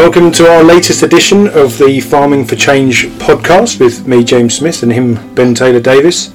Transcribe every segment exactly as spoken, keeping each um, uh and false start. Welcome to our latest edition of the Farming for Change podcast with me, James Smith, and him, Ben Taylor-Davis.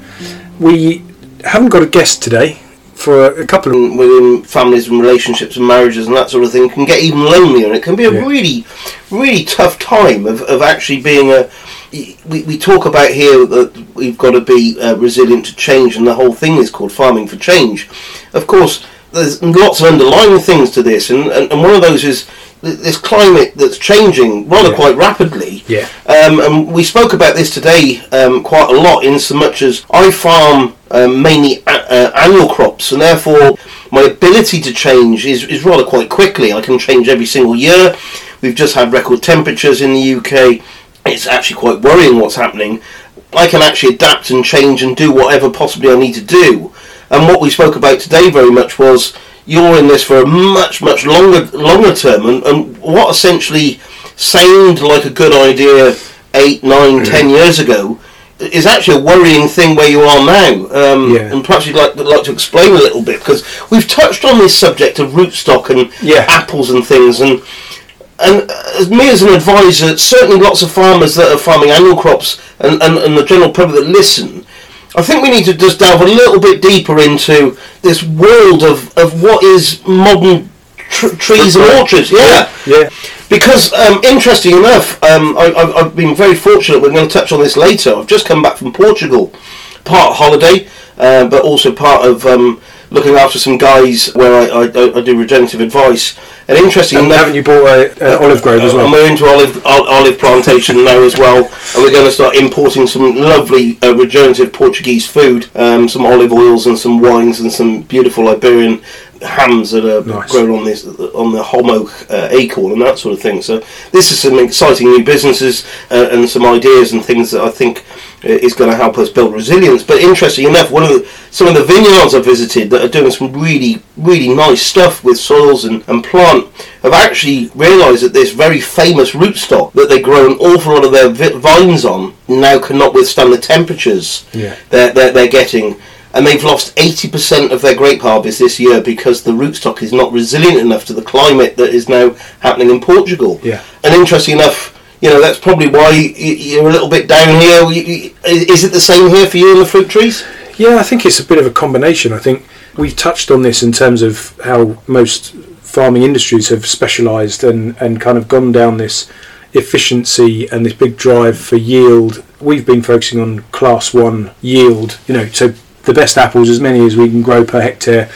We haven't got a guest today for a couple of... Within families and relationships and marriages and that sort of thing can get even lonelier, and it can be a yeah. really, really tough time of, of actually being a... We, we talk about here that we've got to be uh, resilient to change, and the whole thing is called Farming for Change. Of course, there's lots of underlying things to this, and, and, and one of those is this climate that's changing rather yeah. quite rapidly. Yeah. Um, and we spoke about this today um, quite a lot, in so much as I farm um, mainly a- uh, annual crops, and therefore my ability to change is, is rather quite quickly. I can change every single year. We've just had record temperatures in the U K. It's actually quite worrying what's happening. I can actually adapt and change and do whatever possibly I need to do. And what we spoke about today very much was you're in this for a much, much longer longer term, and, and what essentially seemed like a good idea eight, nine, mm. ten years ago is actually a worrying thing where you are now. Um, yeah. And perhaps you'd like, like to explain a little bit, because we've touched on this subject of rootstock and yeah. apples and things, and and as me as an advisor, certainly lots of farmers that are farming annual crops and, and, and the general public that listen, I think we need to just delve a little bit deeper into this world of, of what is modern tr- trees and orchards. Yeah, yeah. Because, um, interesting enough, um, I, I've, I've been very fortunate. We're going to touch on this later. I've just come back from Portugal, part holiday, uh, but also part of um, looking after some guys where I, I, I do regenerative advice. And interesting and enough, haven't you bought an olive grove as well? And we're into olive olive plantation now as well, and we're going to start importing some lovely uh, regenerative Portuguese food, um, some olive oils and some wines and some beautiful Iberian hams that are nice. Grown on this on the holm oak uh, acorn and that sort of thing. So this is some exciting new businesses uh, and some ideas and things that I think is going to help us build resilience. But interesting enough, one of the, some of the vineyards I visited that are doing some really, really nice stuff with soils and, and plant have actually realised that this very famous rootstock that they grow an awful lot of their vines on now cannot withstand the temperatures yeah. they're, they're, they're getting. And they've lost eighty percent of their grape harvest this year because the rootstock is not resilient enough to the climate that is now happening in Portugal. Yeah. And interesting enough, you know, that's probably why you're a little bit down here. Is it the same here for you in the fruit trees? Yeah, I think it's a bit of a combination. I think we've touched on this in terms of how most farming industries have specialised and, and kind of gone down this efficiency and this big drive for yield. We've been focusing on class one yield, you know, so the best apples, as many as we can grow per hectare.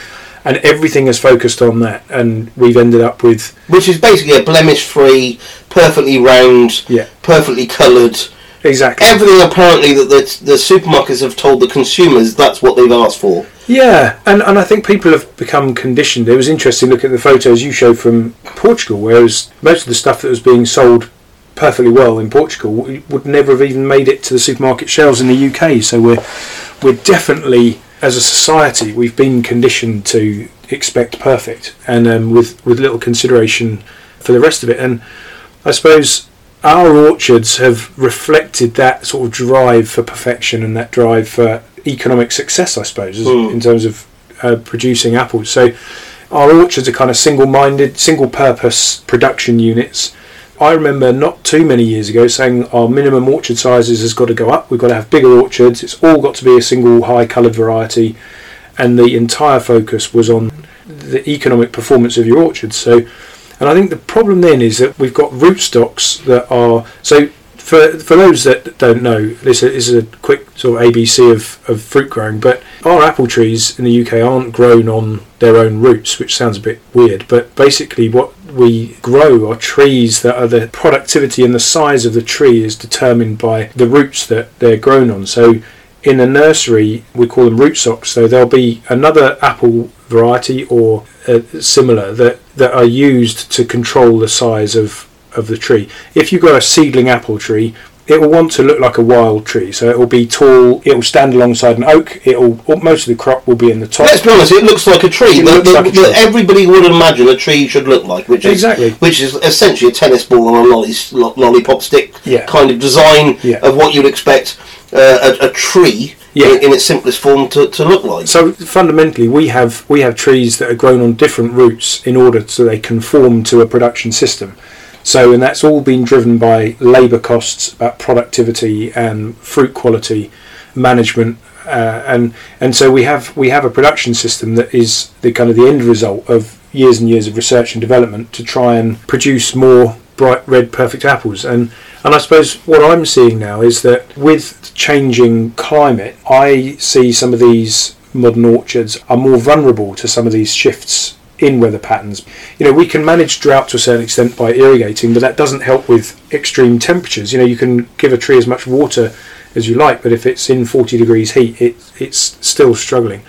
And everything is focused on that, and we've ended up with... Which is basically a blemish-free, perfectly round, yeah. perfectly coloured... Exactly. Everything apparently that the, the supermarkets have told the consumers, that's what they've asked for. Yeah, and, and I think people have become conditioned. It was interesting looking at the photos you showed from Portugal, whereas most of the stuff that was being sold perfectly well in Portugal would never have even made it to the supermarket shelves in the U K. So we're we're definitely... As a society, we've been conditioned to expect perfect, and um, with, with little consideration for the rest of it. And I suppose our orchards have reflected that sort of drive for perfection and that drive for economic success, I suppose, mm. in terms of uh, producing apples. So our orchards are kind of single-minded, single-purpose production units. I remember not too many years ago saying our minimum orchard sizes has got to go up. We've got to have bigger orchards. It's all got to be a single high-coloured variety, and the entire focus was on the economic performance of your orchard. So, and I think the problem then is that we've got rootstocks that are... So for for those that don't know, this is a quick sort of A B C of, of fruit growing, but our apple trees in the U K aren't grown on their own roots, which sounds a bit weird, but basically what we grow are trees that are the productivity and the size of the tree is determined by the roots that they're grown on. So in a nursery we call them rootstocks, so there'll be another apple variety or uh, similar that that are used to control the size of of the tree. If you grow a seedling apple tree, it will want to look like a wild tree, so it will be tall, it will stand alongside an oak, it will most of the crop will be in the top. Let's be honest, it looks like a tree, it the, the, like a tree. Everybody would imagine a tree should look like, which is, exactly. which is essentially a tennis ball on a lolly, lollipop stick yeah. kind of design yeah. of what you'd expect uh, a, a tree yeah. in, in its simplest form to, to look like. So fundamentally we have we have trees that are grown on different roots in order so they conform to a production system. So, and that's all been driven by labour costs, about productivity and fruit quality management, uh, and and so we have we have a production system that is the kind of the end result of years and years of research and development to try and produce more bright red perfect apples. And and I suppose what I'm seeing now is that with changing climate, I see some of these modern orchards are more vulnerable to some of these shifts in weather patterns. You know, we can manage drought to a certain extent by irrigating, but that doesn't help with extreme temperatures. You know, you can give a tree as much water as you like, but if it's in forty degrees heat, it it's still struggling.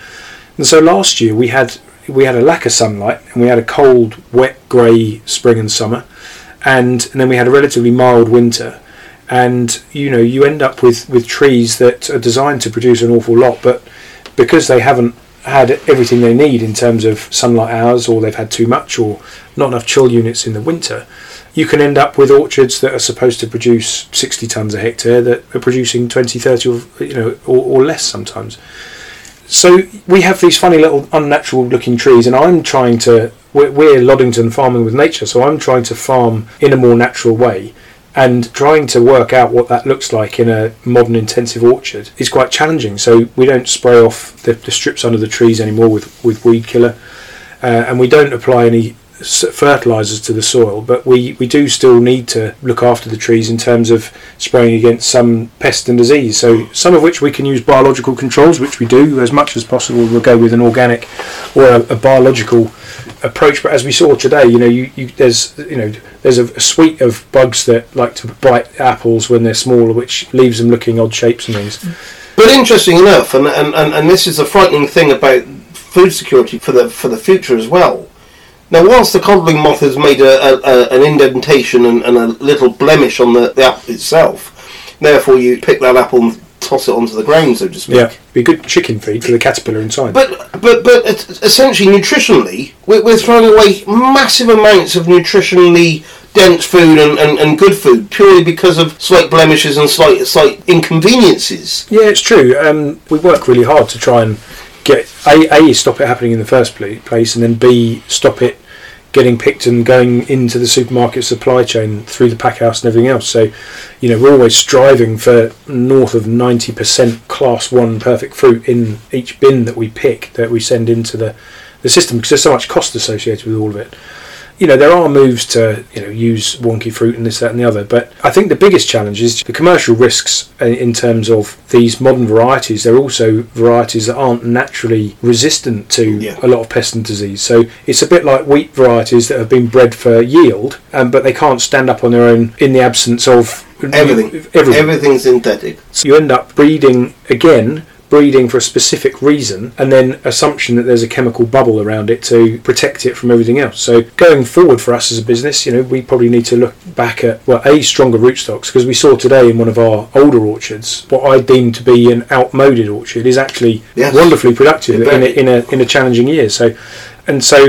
And so last year we had we had a lack of sunlight, and we had a cold, wet, grey spring and summer, and, and then we had a relatively mild winter. And you know, you end up with with trees that are designed to produce an awful lot, but because they haven't had everything they need in terms of sunlight hours, or they've had too much, or not enough chill units in the winter, you can end up with orchards that are supposed to produce sixty tonnes a hectare that are producing twenty, thirty or, you know, or, or less sometimes. So we have these funny little unnatural looking trees, and I'm trying to, we're, we're Loddington farming with nature, so I'm trying to farm in a more natural way, and trying to work out what that looks like in a modern intensive orchard is quite challenging. So we don't spray off the, the strips under the trees anymore with, with weed killer, uh, and we don't apply any fertilisers to the soil, but we, we do still need to look after the trees in terms of spraying against some pest and disease, so some of which we can use biological controls, which we do as much as possible. We'll go with an organic or a, a biological approach, but as we saw today, you know, you, you there's you know there's a, a suite of bugs that like to bite apples when they're small, which leaves them looking odd shapes and things. But interesting enough, and and, and, and this is the frightening thing about food security for the for the future as well. Now, whilst the codling moth has made a, a, a, an indentation and, and a little blemish on the, the apple itself, therefore you pick that apple and toss it onto the ground, so to speak. Yeah, be good chicken feed for the caterpillar inside. But but but essentially, nutritionally, we're, we're throwing away massive amounts of nutritionally dense food and, and, and good food purely because of slight blemishes and slight slight inconveniences. Yeah, it's true. Um, we work really hard to try and get a a stop it happening in the first place, and then b stop it getting picked and going into the supermarket supply chain through the pack house and everything else. So, you know, we're always striving for north of ninety percent class one perfect fruit in each bin that we pick, that we send into the, the system, because there's so much cost associated with all of it. You know, there are moves to, you know, use wonky fruit and this, that and the other, but I think the biggest challenge is the commercial risks in terms of these modern varieties. They're also varieties that aren't naturally resistant to yeah. a lot of pest and disease. So it's a bit like wheat varieties that have been bred for yield, um, but they can't stand up on their own in the absence of everything. Everything. Everything's synthetic. So you end up breeding again. breeding for a specific reason, and then assumption that there's a chemical bubble around it to protect it from everything else. So going forward for us as a business, you know, we probably need to look back at, well, a stronger rootstocks, because we saw today in one of our older orchards, what I deem to be an outmoded orchard is actually yes. wonderfully productive in a, in a in a challenging year. So, and so,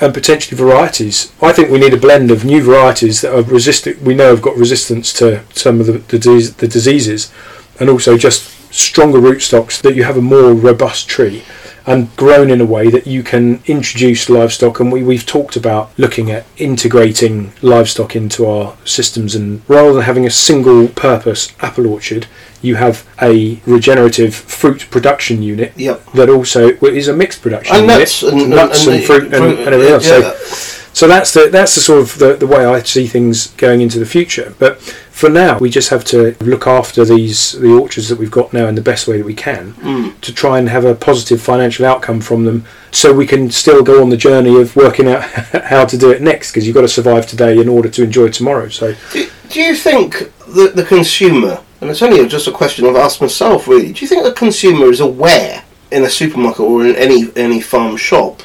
and potentially varieties. I think we need a blend of new varieties that are resistant. We know have got resistance to some of the the, disease, the diseases, and also just stronger rootstocks that you have a more robust tree and grown in a way that you can introduce livestock. And we, we've talked about looking at integrating livestock into our systems, and rather than having a single purpose apple orchard, you have a regenerative fruit production unit yep. that also is a mixed production and unit, nuts and, nuts and, and, and fruit and, and, and everything else. Yeah. So, So that's the that's the sort of the, the way I see things going into the future. But for now, we just have to look after these the orchards that we've got now in the best way that we can mm. to try and have a positive financial outcome from them, so we can still go on the journey of working out how to do it next, because you've got to survive today in order to enjoy tomorrow. So, do, do you think that the consumer, and it's only just a question I've asked myself really, do you think the consumer is aware in a supermarket or in any any farm shop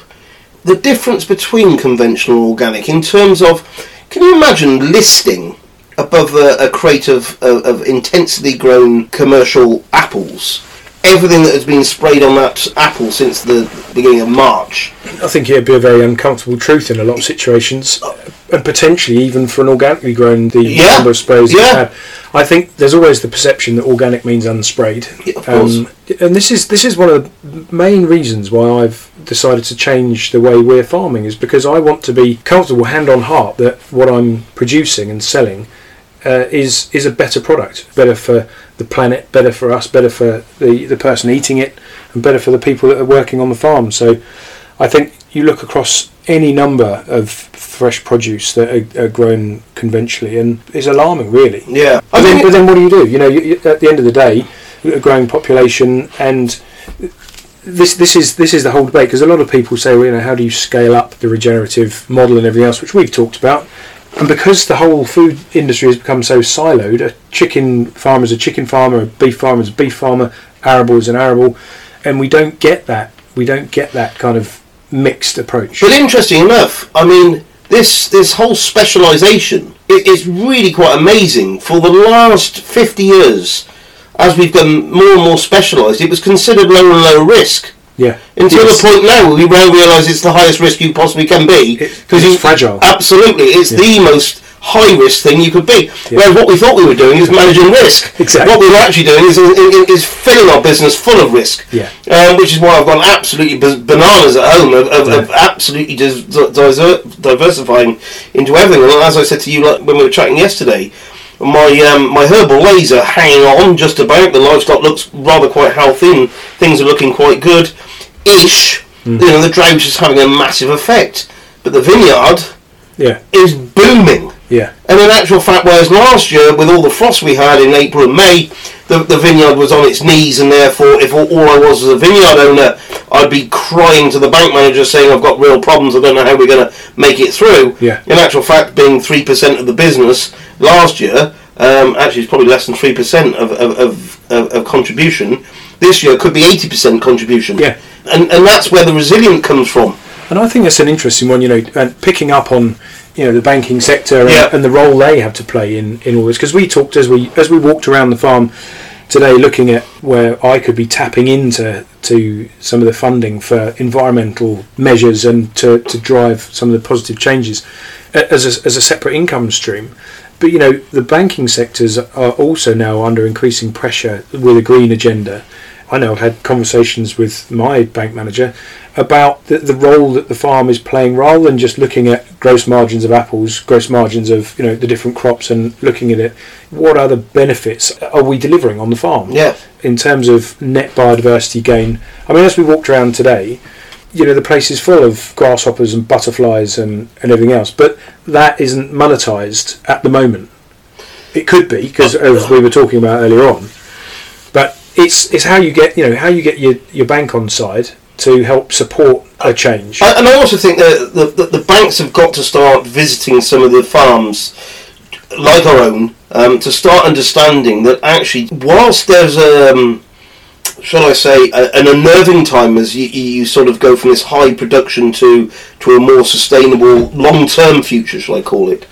the difference between conventional and organic in terms of, can you imagine listing above a, a crate of, of, of intensely grown commercial apples everything that has been sprayed on that apple since the beginning of March? I think it would be a very uncomfortable truth in a lot of situations, and potentially even for an organically grown, the yeah. number of sprays yeah. that you've had. I think there's always the perception that organic means unsprayed. Yeah, of course. Um, and this is this is one of the main reasons why I've decided to change the way we're farming is because I want to be comfortable, hand on heart, that what I'm producing and selling uh, is is a better product, better for the planet, better for us, better for the, the person eating it, and better for the people that are working on the farm. So I think you look across any number of fresh produce that are, are grown conventionally, and it's alarming, really. Yeah. But, I mean, then, but then what do you do? You know, you, you, at the end of the day, a growing population, and this this is this is the whole debate, because a lot of people say, well, you know, how do you scale up the regenerative model and everything else, which we've talked about. And because the whole food industry has become so siloed, a chicken farmer is a chicken farmer, a beef farmer is a beef farmer, arable is an arable, and we don't get that. We don't get that kind of mixed approach. But interesting enough, I mean, this this whole specialisation is really quite amazing. For the last fifty years, as we've done more and more specialised, it was considered lower and lower risk. Yeah. Until the point now where we now realise it's the highest risk you possibly can be. Because it's fragile. Absolutely. It's yeah. the most high risk thing you could be. Yeah. Whereas what we thought we were doing is managing risk. Exactly. What we were actually doing is is, is filling our business full of risk. Yeah. Um, which is why I've gone absolutely bananas at home of, of, yeah. of absolutely dis- diversifying into everything. And as I said to you, like, when we were chatting yesterday, my um, my herbal ways are hanging on just about. The livestock looks rather quite healthy. Things are looking quite good, ish. Mm. You know, the drought is having a massive effect, but the vineyard, yeah, is booming. Yeah. And in actual fact, whereas last year with all the frost we had in April and May, the, the vineyard was on its knees, and therefore, if all, all I was was a vineyard owner, I'd be crying to the bank manager saying, "I've got real problems. I don't know how we're going to make it through." Yeah. In actual fact, being three percent of the business. Last year, um, actually it's probably less than three percent of, of, of, of, of contribution. This year could be eighty percent contribution. Yeah. And and that's where the resilience comes from. And I think that's an interesting one, you know, and picking up on, you know, the banking sector and, yeah. and the role they have to play in, in all this. Because we talked, as we as we walked around the farm today, looking at where I could be tapping into to some of the funding for environmental measures and to, to drive some of the positive changes as a, as a separate income stream. But, you know, the banking sectors are also now under increasing pressure with a green agenda. I know I've had conversations with my bank manager about the, the role that the farm is playing, rather than just looking at gross margins of apples, gross margins of, you know, the different crops, and looking at it, what other benefits are we delivering on the farm? Yeah. In terms of net biodiversity gain. I mean, as we walked around today, you know, the place is full of grasshoppers and butterflies and, and everything else, but that isn't monetised at the moment. It could be, because as we were talking about earlier on, but it's it's how you get, you know, how you get your, your bank on side to help support a change. I, and I also think that the, the, the banks have got to start visiting some of the farms, like our own, um, to start understanding that actually, whilst there's a um, shall I say, uh, an unnerving time as you, you sort of go from this high production to, to a more sustainable long-term future, shall I call it,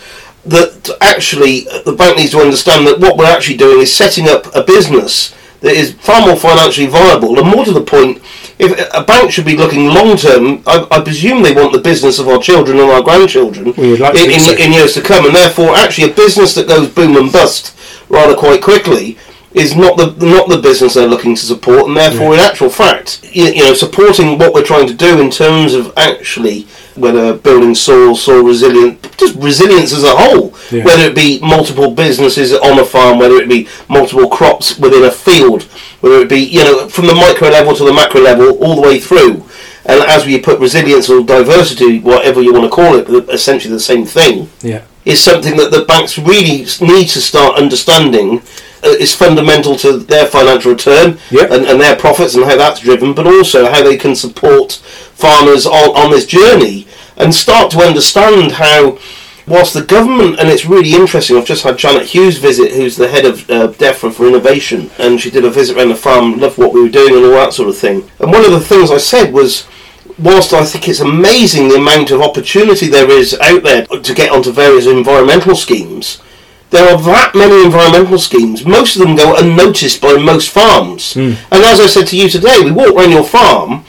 that actually the bank needs to understand that what we're actually doing is setting up a business that is far more financially viable, and more to the point, if a bank should be looking long-term, I, I presume they want the business of our children and our grandchildren well, like in, so. in, in years to come, and therefore actually a business that goes boom and bust rather quite quickly is not the not the business they're looking to support, and therefore, yeah. in actual fact, you, you know, supporting what we're trying to do in terms of actually whether building soil, soil resilient, just resilience as a whole, yeah. whether it be multiple businesses on a farm, whether it be multiple crops within a field, whether it be, you know, from the micro level to the macro level, all the way through, and as we put resilience or diversity, whatever you want to call it, essentially the same thing. Yeah. Is something that the banks really need to start understanding uh, is fundamental to their financial return, yep. and, and their profits and how that's driven, but also how they can support farmers on, on this journey, and start to understand how, whilst the government, and it's really interesting, I've just had Janet Hughes visit, who's the head of uh, DEFRA for innovation, and she did a visit around the farm, loved what we were doing and all that sort of thing. And one of the things I said was, whilst I think it's amazing the amount of opportunity there is out there to get onto various environmental schemes, there are that many environmental schemes. Most of them go unnoticed by most farms. Mm. And as I said to you today, we walk around your farm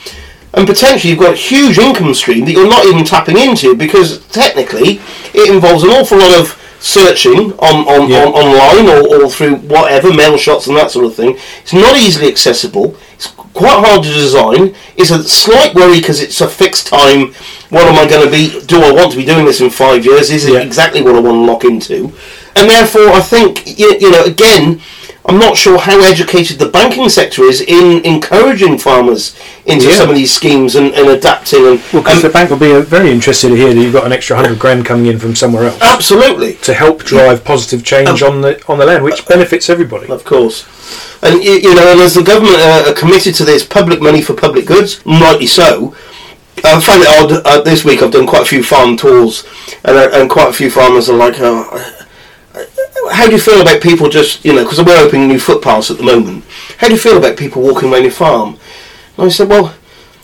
and potentially you've got a huge income stream that you're not even tapping into, because technically it involves an awful lot of searching on, on, yeah. on online or, or through whatever, mail shots and that sort of thing. It's not easily accessible. It's quite hard to design. It's a slight worry because it's a fixed time. What am I going to be? Do I want to be doing this in five years? Is it yeah. exactly what I want to lock into? And therefore, I think, you, you know, again, I'm not sure how educated the banking sector is in encouraging farmers into yeah. some of these schemes and, and adapting. And, well, because the bank will be very interested to hear that you've got an extra hundred grand coming in from somewhere else. Absolutely, to help drive yeah. positive change um, on the on the land, which benefits everybody. Of course, and you, you know, and as the government uh, are committed to this public money for public goods, rightly so. I found it odd uh, this week. I've done quite a few farm tours, and uh, and quite a few farmers are like, oh, how do you feel about people just, you know, because we're opening new footpaths at the moment, how do you feel about people walking around your farm? And I said, well,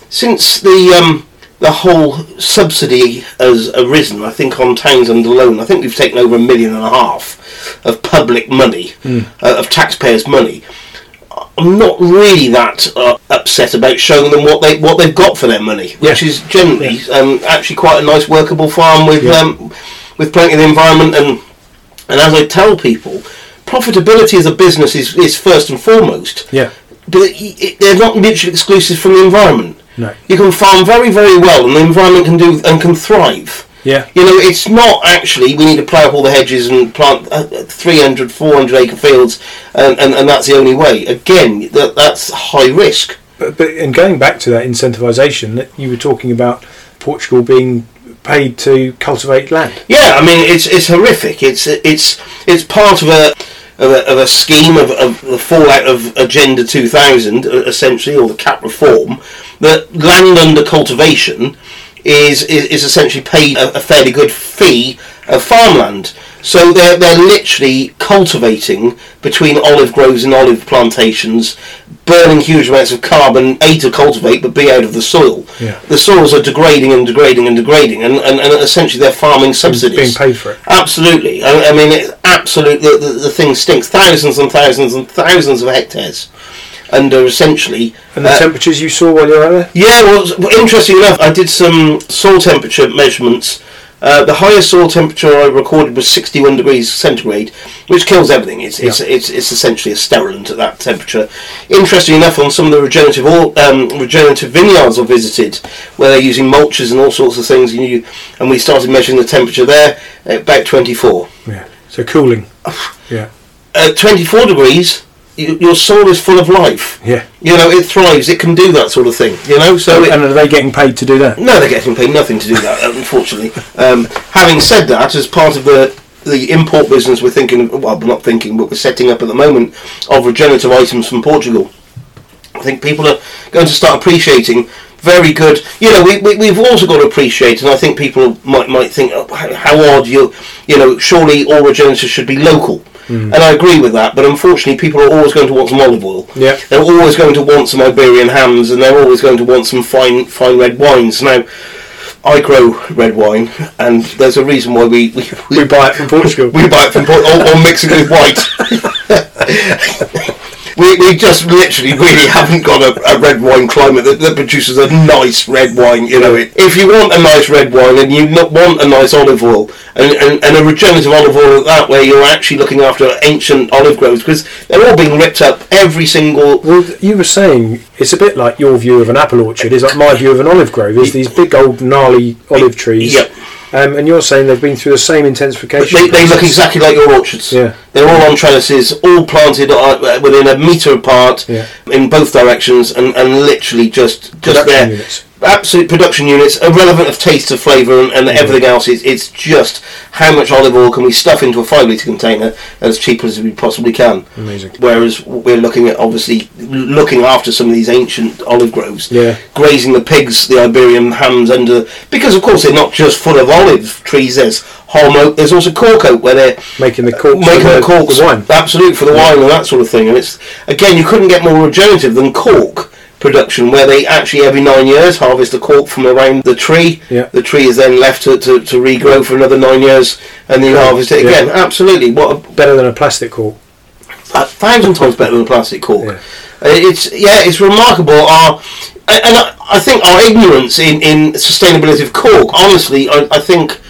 since the um, the whole subsidy has arisen, I think on Townsend alone, I think we've taken over a million and a half of public money, mm. uh, of taxpayers' money. I'm not really that uh, upset about showing them what, they, what they've got for their money, yeah. which is generally yeah. um, actually quite a nice workable farm with, yeah. um, with plenty of the environment and... And as I tell people, profitability as a business is, is first and foremost. Yeah. But it, it, they're not mutually exclusive from the environment. No. You can farm very, very well, and the environment can do and can thrive. Yeah. You know, it's not actually we need to plough up all the hedges and plant uh, three hundred, four hundred acre fields, and, and, and that's the only way. Again, that that's high risk. But, but and going back to that incentivisation that you were talking about, Portugal being paid to cultivate land. Yeah, I mean it's it's horrific. It's it's it's part of a of a, of a scheme of, of the fallout of Agenda two thousand, essentially, or the C A P reform. That land under cultivation is is, is essentially paid a, a fairly good fee of farmland. So they're they're literally cultivating between olive groves and olive plantations, burning huge amounts of carbon, A, to cultivate, but B, out of the soil. Yeah. The soils are degrading and degrading and degrading, and, and, and essentially they're farming subsidies. Being paid for it. Absolutely. I, I mean, it's absolute, the, the, the thing stinks. Thousands and thousands and thousands of hectares under essentially... And the uh, temperatures you saw while you were there? Yeah, well, interesting enough, I did some soil temperature measurements. Uh, the highest soil temperature I recorded was sixty-one degrees centigrade, which kills everything. It's yeah. it's, it's it's essentially a sterilant at that temperature. Interestingly enough, on some of the regenerative all, um, regenerative vineyards I visited, where they're using mulches and all sorts of things, and, you, and we started measuring the temperature there at about twenty-four. Yeah, so cooling. yeah, at twenty-four degrees. Your soil is full of life. Yeah, you know it thrives. It can do that sort of thing. You know, so and, and are they getting paid to do that? No, they're getting paid nothing to do that. Unfortunately, um, having said that, as part of the the import business, we're thinking. Well, we're not thinking, but we're setting up at the moment of regenerative items from Portugal. I think people are going to start appreciating very good. You know, we, we we've also got to appreciate, and I think people might might think, oh, how odd you you know. Surely all regeneratives should be local. Mm. And I agree with that, but unfortunately people are always going to want some olive oil. Yeah. They're always going to want some Iberian hams, and they're always going to want some fine fine red wines. Now, I grow red wine, and there's a reason why we... We, we, we buy it from Portugal. We buy it from Portugal, or, or mix it with white. We we just literally really haven't got a, a red wine climate that, that produces a nice red wine. You know, if you want a nice red wine and you not want a nice olive oil and, and, and a regenerative olive oil that way, you're actually looking after ancient olive groves because they're all being ripped up every single... Well, you were saying it's a bit like your view of an apple orchard is like my view of an olive grove. Is these big old gnarly olive trees. Yep. Um, and you're saying they've been through the same intensification. They, they look exactly like your orchards. Yeah. They're all on trellises, all planted within a metre apart yeah. in both directions and, and literally just, just production there. Units. Absolute production units, irrelevant of taste, of flavour and, and yeah. everything else. It's, it's just how much olive oil can we stuff into a five litre container as cheap as we possibly can. Amazing. Whereas we're looking at obviously looking after some of these ancient olive groves, yeah. grazing the pigs, the Iberian hams under, because of course they're not just full of olive trees, there's holm oak, there's also cork oak where they're making the corks, making the, the corks the wine. Absolutely, for the yeah. wine and that sort of thing. And it's again, you couldn't get more regenerative than cork production, where they actually every nine years harvest the cork from around the tree. Yeah. The tree is then left to, to, to regrow for another nine years and then harvest it again. Yeah. Absolutely, what a, better than a plastic cork. A thousand times better than a plastic cork. Yeah. It's yeah, it's remarkable. Our and I, I think our ignorance in, in sustainability of cork. Honestly, I, I think,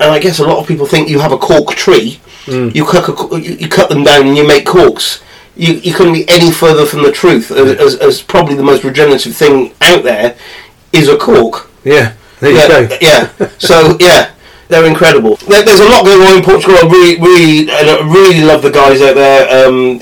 and I guess a lot of people think you have a cork tree. Mm. You cut a, you cut them down and you make corks. you, you couldn't be any further from the truth. As, as probably the most regenerative thing out there is a cork. Yeah, there you go. Yeah, so yeah, they're incredible. There, there's a lot going on in Portugal. I really, really, I really love the guys out there. Um,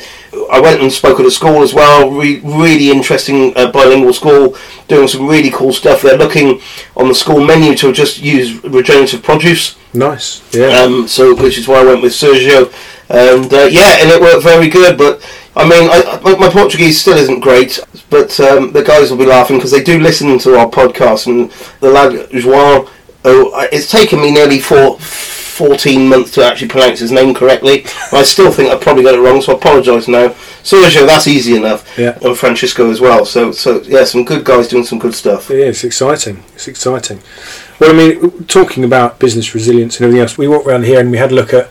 I went and spoke at a school as well, Re- really interesting uh, bilingual school, doing some really cool stuff. They're looking on the school menu to just use regenerative produce. Nice, yeah. Um, so, which is why I went with Sergio, and uh, yeah, and it worked very good. But I mean, I, I, my Portuguese still isn't great, but um, the guys will be laughing because they do listen to our podcast. And the lad João, oh, it's taken me nearly four. fourteen months to actually pronounce his name correctly. I still think I probably got it wrong, so I apologise now. Sergio, that's easy enough, yeah. And Francisco as well. So, so yeah, some good guys doing some good stuff. Yeah, it's exciting. It's exciting. Well, I mean, talking about business resilience and everything else, we walked around here and we had a look at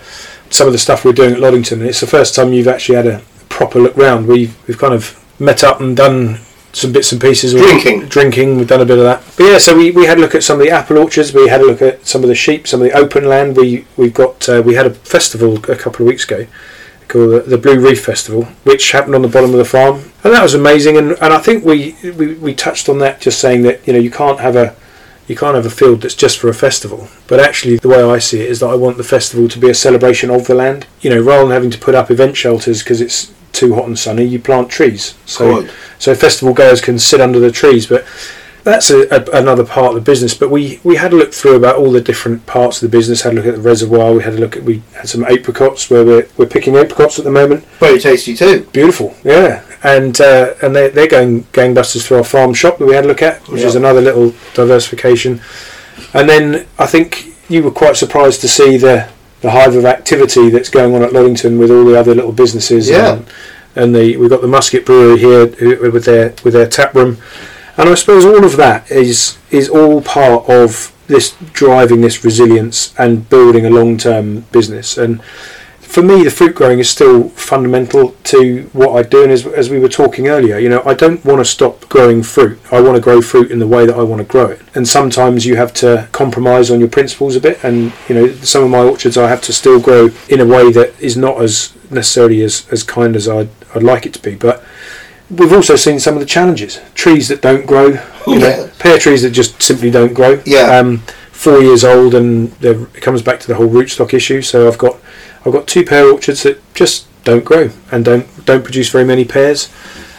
some of the stuff we're doing at Loddington, and it's the first time you've actually had a proper look round. We've we've kind of met up and done some bits and pieces. Drinking. We've, drinking, we've done a bit of that. But yeah, so we, we had a look at some of the apple orchards, we had a look at some of the sheep, some of the open land. We, we've got, uh, we had a festival a couple of weeks ago called the, the Blue Reef Festival, which happened on the bottom of the farm. And that was amazing. And, and I think we, we, we touched on that, just saying that, you know, you can't have a you can't have a field that's just for a festival. But actually, the way I see it is that I want the festival to be a celebration of the land. You know, rather than having to put up event shelters because it's too hot and sunny, you plant trees, so Good. so festival goers can sit under the trees. But that's a, a, another part of the business. But we we had a look through about all the different parts of the business, had a look at the reservoir, we had a look at we had some apricots where we're, we're picking apricots at the moment. Very tasty too. Beautiful, yeah. And uh, and they, they're going gangbusters through our farm shop that we had a look at, which yeah. is another little diversification. And then I think you were quite surprised to see the the hive of activity that's going on at Loddington with all the other little businesses. Yeah. And, and the, we've got the Musket Brewery here with their with their tap room. And I suppose all of that is is all part of this, driving this resilience and building a long-term business. And for me, the fruit growing is still fundamental to what I do. And as, as we were talking earlier, you know, I don't want to stop growing fruit. I want to grow fruit in the way that I want to grow it. And sometimes you have to compromise on your principles a bit. And, you know, some of my orchards I have to still grow in a way that is not as necessarily as, as kind as I'd, I'd like it to be. But we've also seen some of the challenges. Trees that don't grow, you know, pear trees that just simply don't grow. Yeah. Um, four years old, and it comes back to the whole rootstock issue. So I've got I've got two pear orchards that just don't grow and don't don't produce very many pears.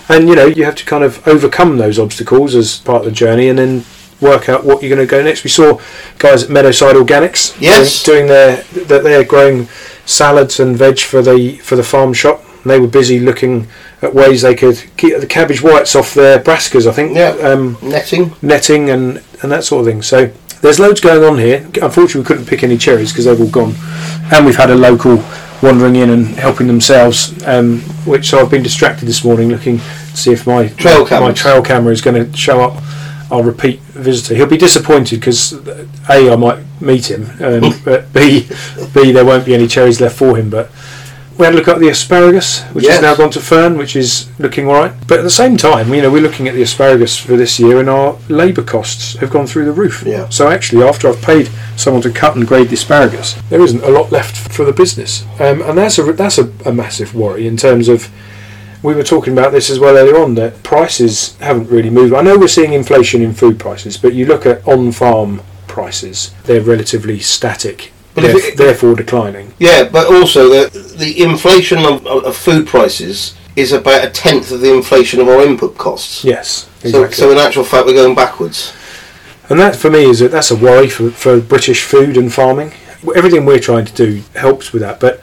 And, you know, you have to kind of overcome those obstacles as part of the journey and then work out what you're going to go next. We saw guys at Meadowside Organics, yes, doing their that they're growing salads and veg for the for the farm shop. And they were busy looking at ways they could keep the cabbage whites off their brassicas, I think. Yeah. Um, netting. Netting and, and that sort of thing. So there's loads going on here. Unfortunately, we couldn't pick any cherries because they've all gone. And we've had a local wandering in and helping themselves, um, which so I've been distracted this morning looking to see if my trail, my trail camera is going to show up. I'll repeat visitor. He'll be disappointed because A, I might meet him, um, but B, B, there won't be any cherries left for him. But we had a look at the asparagus, which yes. has now gone to Fern, which is looking all right. But at the same time, you know, we're looking at the asparagus for this year, and our labour costs have gone through the roof. Yeah. So actually, after I've paid someone to cut and grade the asparagus, there isn't a lot left for the business, um, and that's a that's a, a massive worry in terms of. We were talking about this as well earlier on, that prices haven't really moved. I know we're seeing inflation in food prices, but you look at on-farm prices; they're relatively static. But Theref- it, therefore declining. Yeah, but also the, the inflation of, of food prices is about a tenth of the inflation of our input costs. Yes, exactly. So, so in actual fact, we're going backwards. And that, for me, is a, that's a worry for, for British food and farming. Everything we're trying to do helps with that, but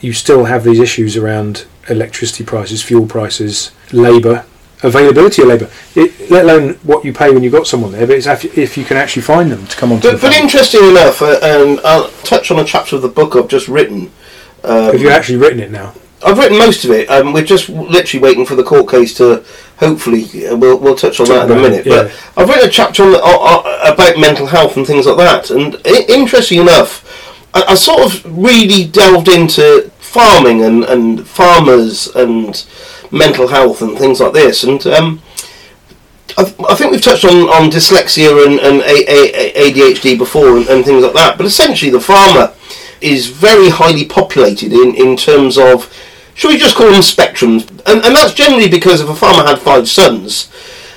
you still have these issues around electricity prices, fuel prices, labour, availability of labour, it, let alone what you pay when you've got someone there, but it's if you can actually find them to come on. But, but interesting enough, uh, and I'll touch on a chapter of the book I've just written. Um, Have you actually written it now? I've written most of it. Um, we're just literally waiting for the court case to hopefully, uh, we'll, we'll touch on that in a minute. Yeah. But I've written a chapter on, uh, about mental health and things like that, and I- interesting enough, I, I sort of really delved into farming and, and farmers and mental health and things like this, and um, I, th- I think we've touched on, on dyslexia and, and A D H D before and, and things like that, but essentially the farmer is very highly populated in, in terms of Should we just call them spectrums? And, and that's generally because if a farmer had five sons,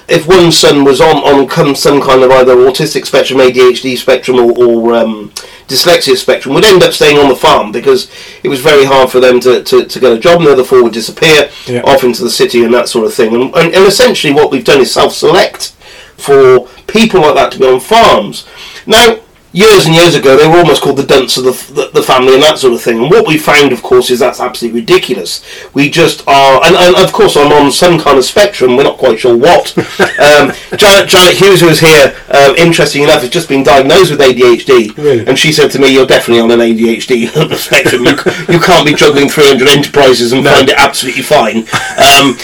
if one son was on, on some kind of either autistic spectrum, A D H D spectrum, or, or um, dyslexia spectrum, would end up staying on the farm because it was very hard for them to, to, to get a job, and the other four would disappear yeah. off into the city and that sort of thing. And, and, and essentially what we've done is self-select for people like that to be on farms. Now, years and years ago, they were almost called the dunce of the, the, the family and that sort of thing. And what we found, of course, is that's absolutely ridiculous. We just are... And, and of course, I'm on some kind of spectrum. We're not quite sure what. um, Janet, Janet Hughes, who was here, um, interesting enough, has just been diagnosed with A D H D. Really? And she said to me, you're definitely on an A D H D spectrum. You, you can't be juggling three hundred enterprises and no. find it absolutely fine. Um,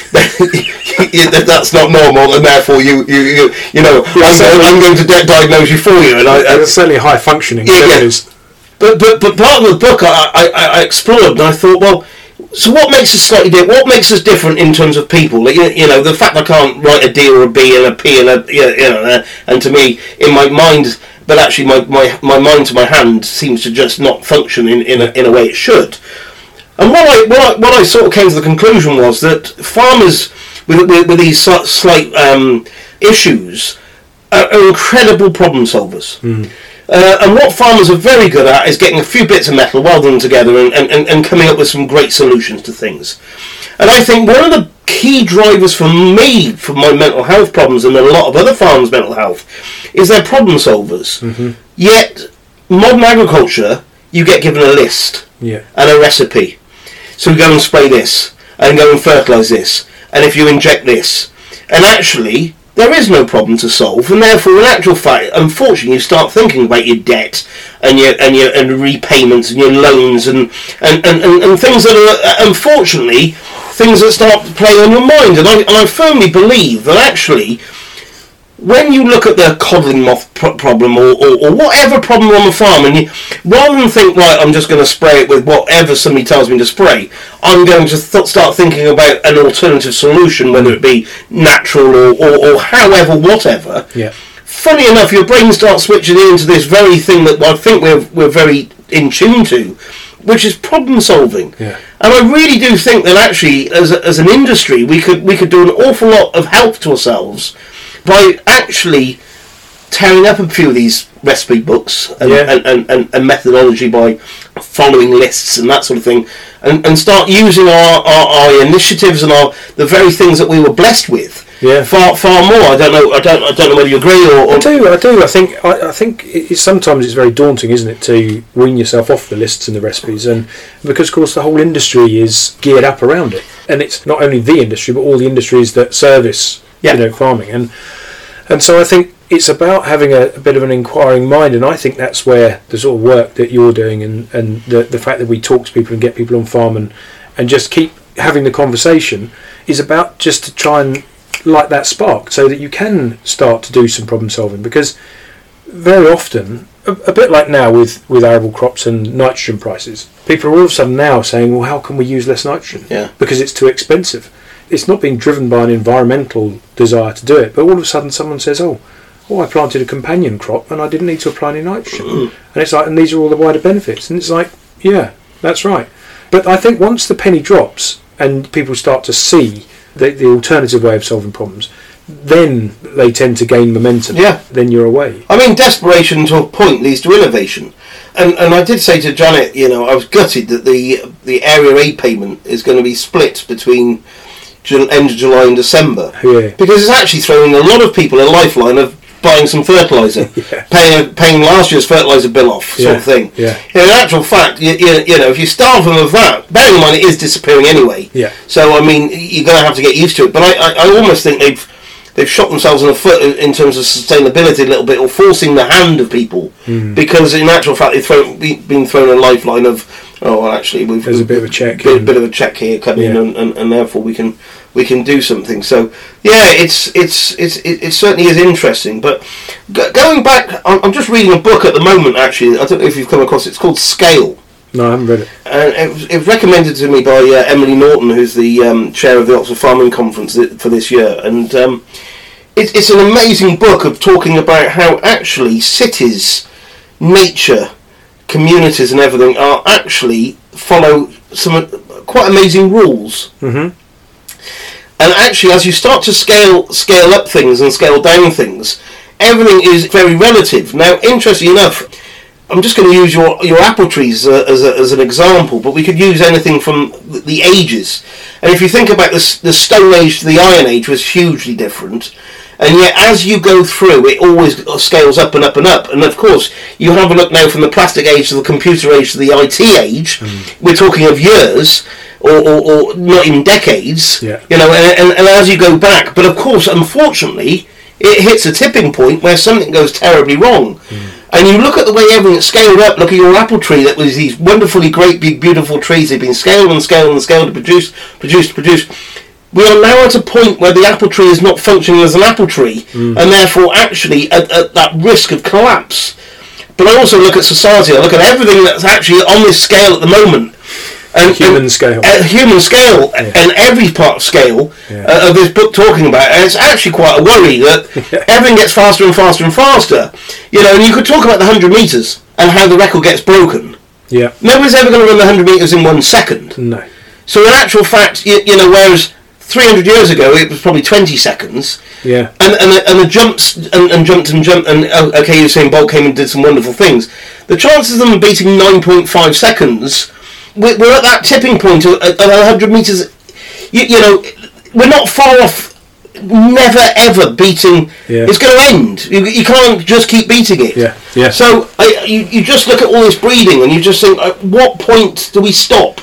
that's not normal, and therefore, you you, you, you know, I said, I'm going to de- diagnose you for you. And I, I certainly high functioning, yeah, yeah. But, but but part of the book I, I, I explored, and I thought, well, so what makes us slightly different? What makes us different in terms of people? Like, you, you know, the fact I can't write a D or a B and a P and a, you know, and to me, in my mind, but actually my, my, my mind to my hand seems to just not function in, in, a, in a way it should. And what I, what I what I sort of came to the conclusion was that farmers with with, with these slight um, issues are, are incredible problem solvers. Mm. Uh, and what farmers are very good at is getting a few bits of metal, welding them together, and, and, and coming up with some great solutions to things. And I think one of the key drivers for me, for my mental health problems, and a lot of other farmers' mental health, is they're problem solvers. Mm-hmm. Yet, modern agriculture, you get given a list yeah. and a recipe. So go and spray this, and go and fertilise this, and if you inject this. And actually... there is no problem to solve, and therefore, in actual fact, unfortunately, you start thinking about your debt and your and your and repayments and your loans and and, and, and, and things that are unfortunately things that start playing on your mind. And I and I firmly believe that actually, when you look at the codling moth pro- problem or, or, or whatever problem on the farm, and you, rather than think, right, I'm just going to spray it with whatever somebody tells me to spray, I'm going to th- start thinking about an alternative solution, whether it be natural or, or, or however, whatever. Yeah. Funny enough, your brain starts switching into this very thing that I think we're, we're very in tune to, which is problem solving. Yeah. And I really do think that actually, as, a, as an industry, we could we could do an awful lot of help to ourselves by actually tearing up a few of these recipe books and, yeah. and, and, and, and methodology by following lists and that sort of thing, and, and start using our, our, our initiatives and our the very things that we were blessed with yeah. far far more. I don't know. I don't. I don't know whether you agree or. or I do. I do. I think. I, I think it's, sometimes it's very daunting, isn't it, to wean yourself off the lists and the recipes, and because of course the whole industry is geared up around it, and it's not only the industry but all the industries that service. Yeah. You know, farming, and and so I think it's about having a, a bit of an inquiring mind, and I think that's where the sort of work that you're doing, and, and the the fact that we talk to people and get people on farm and and just keep having the conversation is about, just to try and light that spark so that you can start to do some problem solving, because very often, a, a bit like now with, with arable crops and nitrogen prices, people are all of a sudden now saying, well, how can we use less nitrogen? Yeah. Because it's too expensive. It's not being driven by an environmental desire to do it, but all of a sudden someone says, oh, oh, I planted a companion crop and I didn't need to apply any nitrogen. And it's like, and these are all the wider benefits. And it's like, yeah, that's right. But I think once the penny drops and people start to see the, the alternative way of solving problems, then they tend to gain momentum. Yeah. Then you're away. I mean, desperation to a point leads to innovation. And and I did say to Janet, you know, I was gutted that the the area aid payment is going to be split between... end of July and December, yeah. because it's actually throwing a lot of people a lifeline of buying some fertiliser, yeah. paying paying last year's fertiliser bill off, sort yeah. of thing. Yeah. In actual fact, you, you, you know, if you starve them of that, bearing in mind it is disappearing anyway. Yeah. So I mean, you're going to have to get used to it. But I, I, I almost think they've they've shot themselves in the foot in terms of sustainability a little bit, or forcing the hand of people, mm. because in actual fact they've thrown, been thrown a lifeline of. Oh, well, actually, we've there's a bit of a check, bit, bit of a check here coming, yeah. and, and, and therefore we can we can do something. So, yeah, it's it's it's it, it certainly is interesting. But g- going back, I'm, I'm just reading a book at the moment. Actually, I don't know if you've come across it. It's called Scale. No, I haven't read it. And it was, it was recommended to me by uh, Emily Norton, who's the um, chair of the Oxford Farming Conference for this year, and um, it, it's an amazing book of talking about how actually cities, nature, communities and everything are actually follow some quite amazing rules. Mm-hmm. And actually, as you start to scale scale up things and scale down things, everything is very relative. Now, interestingly enough, I'm just going to use your, your apple trees uh, as, a, as an example, but we could use anything from the ages. And if you think about this, the Stone Age to the Iron Age was hugely different. And yet, as you go through, it always scales up and up and up. And of course, you have a look now from the plastic age to the computer age to the I T age. Mm. We're talking of years, or, or, or not even decades. Yeah. You know, and, and, and as you go back, but of course, unfortunately, it hits a tipping point where something goes terribly wrong. Mm. And you look at the way everything scaled up. Look at your apple tree. That was these wonderfully great, big, beautiful trees. They've been scaled and scaled and scaled to produce, produce, produce. We are now at a point where the apple tree is not functioning as an apple tree, mm. and therefore actually at, at that risk of collapse. But I also look at society, I look at everything that's actually on this scale at the moment. And, human and, scale. At human scale, yeah. And every part of scale yeah. uh, of this book talking about, and it's actually quite a worry that yeah. everything gets faster and faster and faster. You know, and you could talk about the one hundred metres and how the record gets broken. Yeah. Nobody's ever going to run the one hundred metres in one second. No. So in actual fact, you, you know, whereas three hundred years ago, it was probably twenty seconds. Yeah. And and the, and the jumps and, and jumped and jumped and okay, Usain Bolt came and did some wonderful things. The chances of them beating nine point five seconds, we're, we're at that tipping point of, of one hundred meters. You, you know, we're not far off. Never ever beating. Yeah. It's going to end. You, you can't just keep beating it. Yeah. Yeah. So I, you you just look at all this breeding and you just think, at what point do we stop?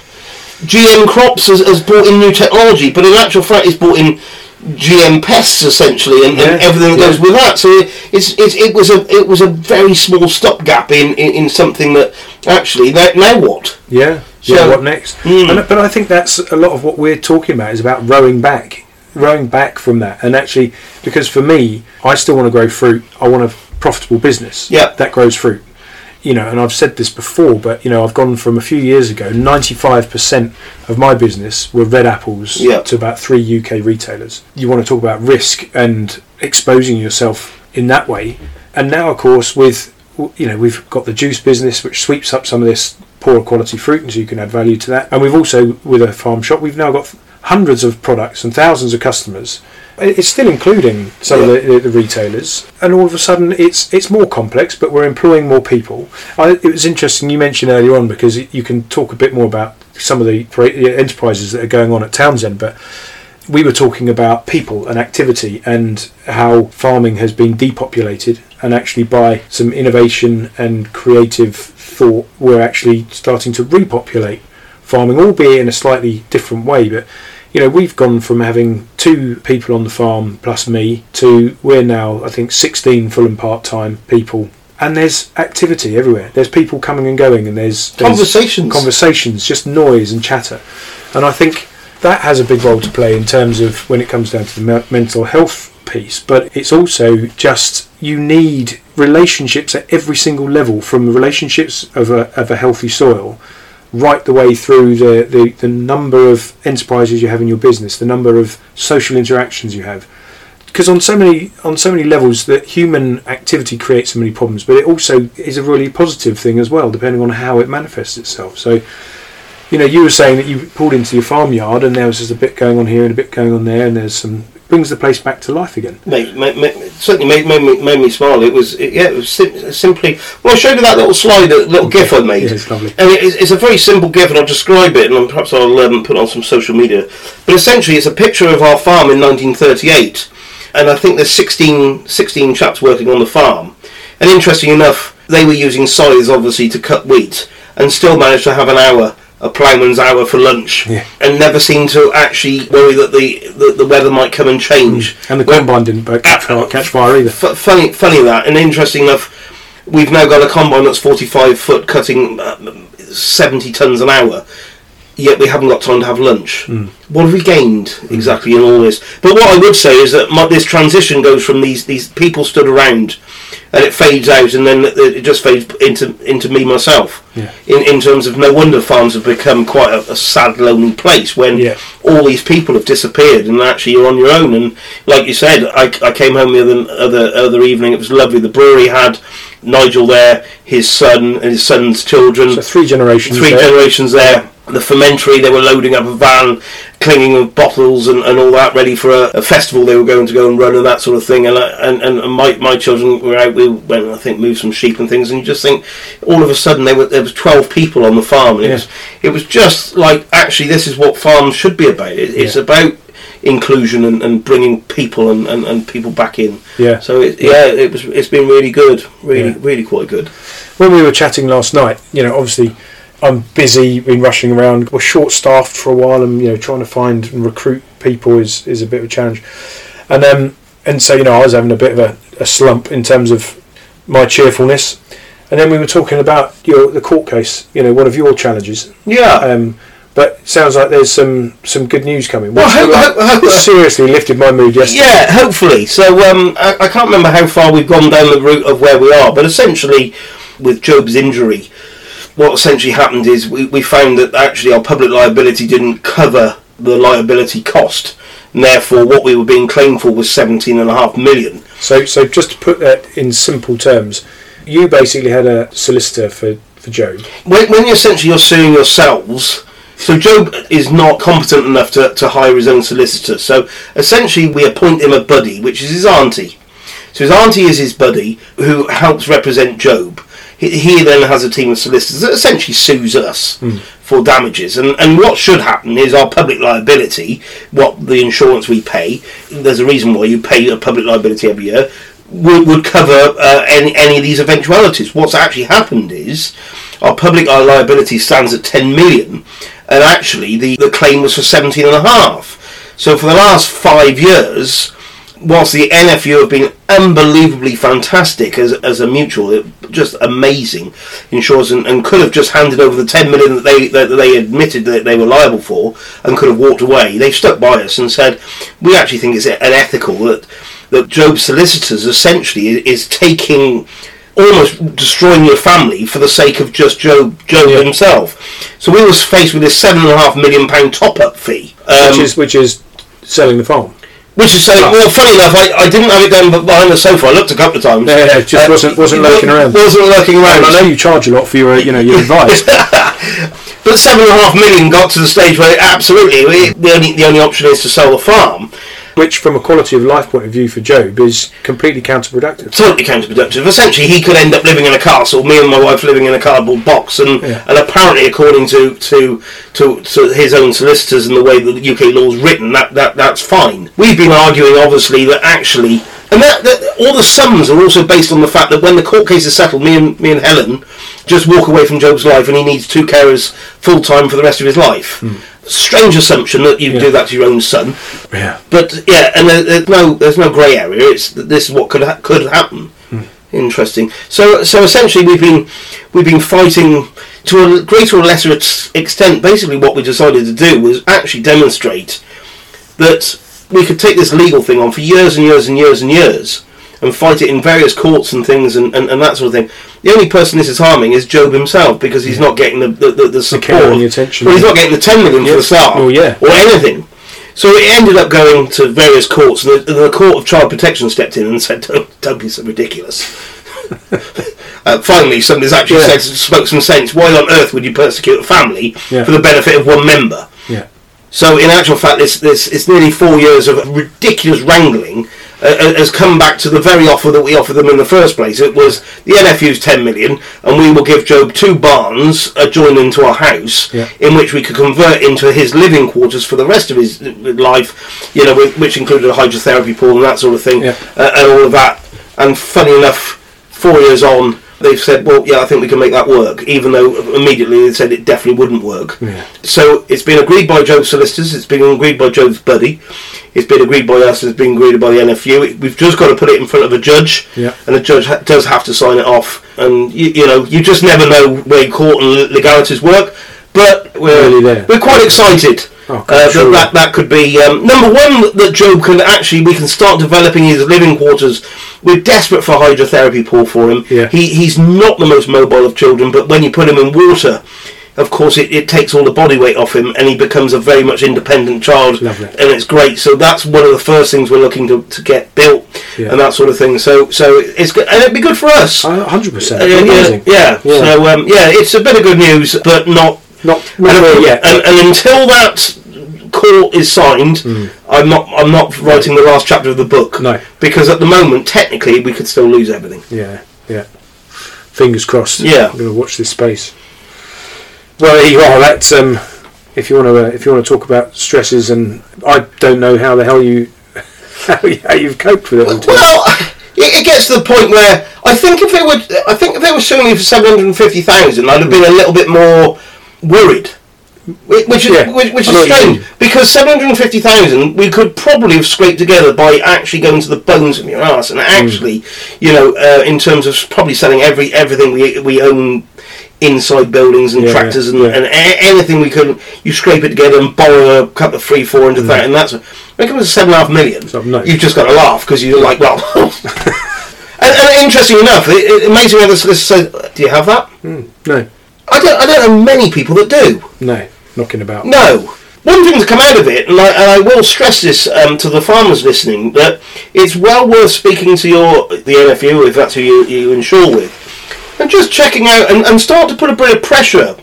G M crops has, has brought in new technology, but in actual fact it's brought in G M pests essentially, and, yeah, and everything that yeah. goes with that. So it's, it's it was a it was a very small stopgap in, in, in something that actually that now what? Yeah. So, yeah. What next? Mm. And, but I think that's a lot of what we're talking about is about rowing back, rowing back from that, and actually because for me, I still want to grow fruit. I want a profitable business. Yeah. That grows fruit. You know, and I've said this before, but you know, I've gone from a few years ago, ninety-five percent of my business were red apples yeah. to about three U K retailers. You want to talk about risk and exposing yourself in that way. And now, of course, with, you know, we've got the juice business, which sweeps up some of this poorer quality fruit, and so you can add value to that. And we've also, with a farm shop, we've now got hundreds of products and thousands of customers. It's still including some yeah. of the, the, the retailers, and all of a sudden it's it's more complex, but we're employing more people. I, it was interesting you mentioned earlier on, because you can talk a bit more about some of the enterprises that are going on at Townsend, but we were talking about people and activity and how farming has been depopulated, and actually by some innovation and creative thought we're actually starting to repopulate farming, albeit in a slightly different way. But you know, we've gone from having two people on the farm plus me to we're now, I think, sixteen full and part-time people. And there's activity everywhere. There's people coming and going, and there's, there's conversations, conversations, just noise and chatter. And I think that has a big role to play in terms of when it comes down to the mental health piece. But it's also just you need relationships at every single level, from the relationships of a, of a healthy soil, right the way through the, the, the number of enterprises you have in your business, the number of social interactions you have. Because on so many on so many levels that human activity creates so many problems, but it also is a really positive thing as well, depending on how it manifests itself. So, you know, you were saying that you pulled into your farmyard and there was just a bit going on here and a bit going on there, and there's some, brings the place back to life again. Made, made, made, certainly made, made, me, made me smile. It was, it, yeah, it was sim- simply. Well, I showed you that little slide, that little okay. gif I made. Yeah, it's lovely. And it, it's, it's a very simple gif, and I'll describe it, and perhaps I'll um, put it on some social media. But essentially, it's a picture of our farm in nineteen thirty-eight, and I think there's sixteen, sixteen chaps working on the farm. And interesting enough, they were using scythes, obviously, to cut wheat, and still managed to have an hour. A ploughman's hour for lunch, yeah. and never seemed to actually worry that the, the, the weather might come and change. And the combine didn't catch, uh, catch fire either. F- funny, funny that. And interesting enough, we've now got a combine that's forty-five foot, cutting uh, seventy tonnes an hour. Yet we haven't got time to have lunch. Mm. What have we gained mm. exactly in all this? But what I would say is that my, this transition goes from these these people stood around, and it fades out, and then it just fades into into me myself. Yeah. In in terms of, no wonder farms have become quite a, a sad, lonely place when yeah. all these people have disappeared, and actually you're on your own. And like you said, I, I came home the other, other other evening. It was lovely. The brewery had Nigel there, his son and his son's children. So three generations. Three there. generations there. Yeah. the fermentary, they were loading up a van, clinging with bottles and, and all that, ready for a, a festival they were going to go and run and that sort of thing. And and, and my, my children were out, we went, I think, moved some sheep and things, and you just think, all of a sudden they were, there was twelve people on the farm, and yeah. it was, it was just like, actually this is what farms should be about. It, it's yeah. about inclusion and, and bringing people and, and, and people back in. Yeah. So it, yeah, it was, it's been really good, really, yeah. really quite good. When we were chatting last night, you know, obviously I'm busy, been rushing around, we're short-staffed for a while, and you know, trying to find and recruit people is, is a bit of a challenge. And um, and so you know, I was having a bit of a, a slump in terms of my cheerfulness. And then we were talking about your the court case, you know, one of your challenges. Yeah. Um, but sounds like there's some, some good news coming. Well, hope, hope, hope, hope, seriously lifted my mood yesterday. Yeah, hopefully. So um, I, I can't remember how far we've gone down the route of where we are, but essentially, with Job's injury, what essentially happened is we, we found that actually our public liability didn't cover the liability cost, and therefore what we were being claimed for was seventeen and a half million. So, so just to put that in simple terms, you basically had a solicitor for, for Job. When, when you're essentially you're suing yourselves, so Job is not competent enough to, to hire his own solicitor. So essentially we appoint him a buddy, which is his auntie. So his auntie is his buddy who helps represent Job. He then has a team of solicitors that essentially sues us mm. for damages. And and what should happen is our public liability, what the insurance we pay, there's a reason why you pay a public liability every year, would, would cover uh, any, any of these eventualities. What's actually happened is our public liability stands at ten million, and actually the, the claim was for seventeen and a half. So for the last five years, whilst the N F U have been unbelievably fantastic as as a mutual, just amazing insurers, and, and could have just handed over the ten million that they that they admitted that they were liable for and could have walked away, they've stuck by us and said, we actually think it's unethical that, that Job's solicitors essentially is taking, almost destroying your family for the sake of just Job, Job yeah. himself. So we were faced with this seven and a half million pound top-up fee. Um, which is which is selling the farm. Which is saying, well, funny enough, I, I didn't have it down behind the sofa. I looked a couple of times. Yeah, yeah, it just uh, wasn't wasn't lurking around. Wasn't lurking around. I know you charge a lot for your, you know, your advice. But seven and a half million got to the stage where it, absolutely, we, the only the only option is to sell the farm, which, from a quality of life point of view for Job, is completely counterproductive. Totally counterproductive. Essentially, he could end up living in a castle, me and my wife living in a cardboard box, and, yeah. and apparently, according to, to to to his own solicitors and the way the U K law is written, that, that that's fine. We've been arguing, obviously, that actually, and that, that all the sums are also based on the fact that when the court case is settled, me and me and Helen just walk away from Job's life, and he needs two carers full time for the rest of his life. Mm. Strange assumption that you yeah. do that to your own son, yeah. But yeah, and there, there's no there's no grey area. It's this is what could ha- could happen. Mm. Interesting. So so essentially, we've been we've been fighting to a greater or lesser extent. Basically, what we decided to do was actually demonstrate that we could take this legal thing on for years and years and years and years, and fight it in various courts and things and, and, and that sort of thing. The only person this is harming is Job himself, because he's not getting the, the, the, the support. The attention, well, he's not getting the ten million for the start, well, yeah. or anything. So it ended up going to various courts, and the, the Court of Child Protection stepped in and said, don't, don't be so ridiculous. uh, finally, somebody's actually yeah. said, spoke some sense. Why on earth would you persecute a family yeah. for the benefit of one member? Yeah. So in actual fact, this, this, it's nearly four years of ridiculous wrangling uh, has come back to the very offer that we offered them in the first place. It was the N F U's ten million, and we will give Job two barns adjoining to our house, yeah. in which we could convert into his living quarters for the rest of his life, you know, which included a hydrotherapy pool and that sort of thing, yeah. uh, and all of that. And funny enough, four years on, they've said, well, yeah, I think we can make that work, even though immediately they said it definitely wouldn't work. Yeah. So it's been agreed by Job's solicitors, it's been agreed by Job's buddy, it's been agreed by us, it's been agreed by the N F U. We've just got to put it in front of a judge, yeah. and the judge ha- does have to sign it off. And, you, you know, you just never know where court and legalities work, but we're, really there. we're quite excited. Oh, uh, sure. that, that could be um, number one, that Job can actually, we can start developing his living quarters. We're desperate for hydrotherapy pool for him. yeah. he, he's not the most mobile of children, but when you put him in water, of course it, it takes all the body weight off him, and he becomes a very much independent child. Lovely. And it's great. So that's one of the first things we're looking to, to get built, yeah. and that sort of thing. So so it's good, and it'd be good for us. one hundred percent uh, yeah, yeah, yeah. So um, yeah, it's a bit of good news, but not Not And, yeah, and, and until that court is signed, mm. I'm not I'm not writing the last chapter of the book. No, because at the moment, technically, we could still lose everything. Yeah, yeah. Fingers crossed. Yeah, I'm going to watch this space. Well, there you are. That's um, if you want to uh, if you want to talk about stresses, and I don't know how the hell you how you've coped with it. All well. It gets to the point where I think if they would, I think if they were suing me for seven hundred and fifty thousand, I'd have been a little bit more worried, which is yeah. which, which is strange because seven hundred and fifty thousand we could probably have scraped together by actually going to the bones of your ass and actually, mm. you know, uh, in terms of probably selling every everything we we own inside buildings and yeah, tractors and, yeah. and a- anything we could, you scrape it together and borrow a couple of three, four hundred thousand, mm. and that's when it comes to seven and a half million. So, no. You've just got to laugh because you're like, well. And, and interesting enough, it, it makes me have this list. Do you have that? Mm, no. I don't. I don't know many people that do. No, knocking about. No. One thing to come out of it, and I, and I will stress this um, to the farmers listening, that it's well worth speaking to your the N F U if that's who you, you insure with, and just checking out and, and start to put a bit of pressure